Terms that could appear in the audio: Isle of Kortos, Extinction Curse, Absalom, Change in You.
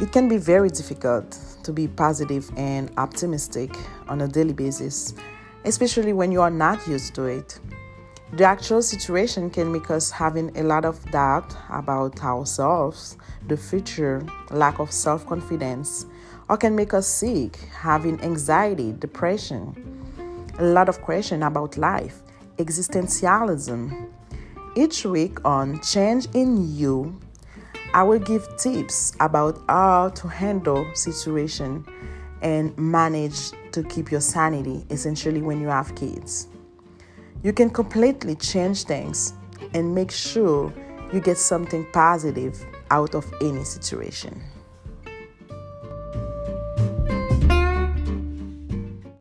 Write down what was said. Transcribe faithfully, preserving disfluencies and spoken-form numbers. It can be very difficult to be positive and optimistic on a daily basis, especially when you are not used to it. The actual situation can make us having a lot of doubt about ourselves, the future, lack of self-confidence, or can make us sick, having anxiety, depression, a lot of questions about life, existentialism. Each week on Change in You, I will give tips about how to handle situation and manage to keep your sanity, essentially when you have kids. You can completely change things and make sure you get something positive out of any situation.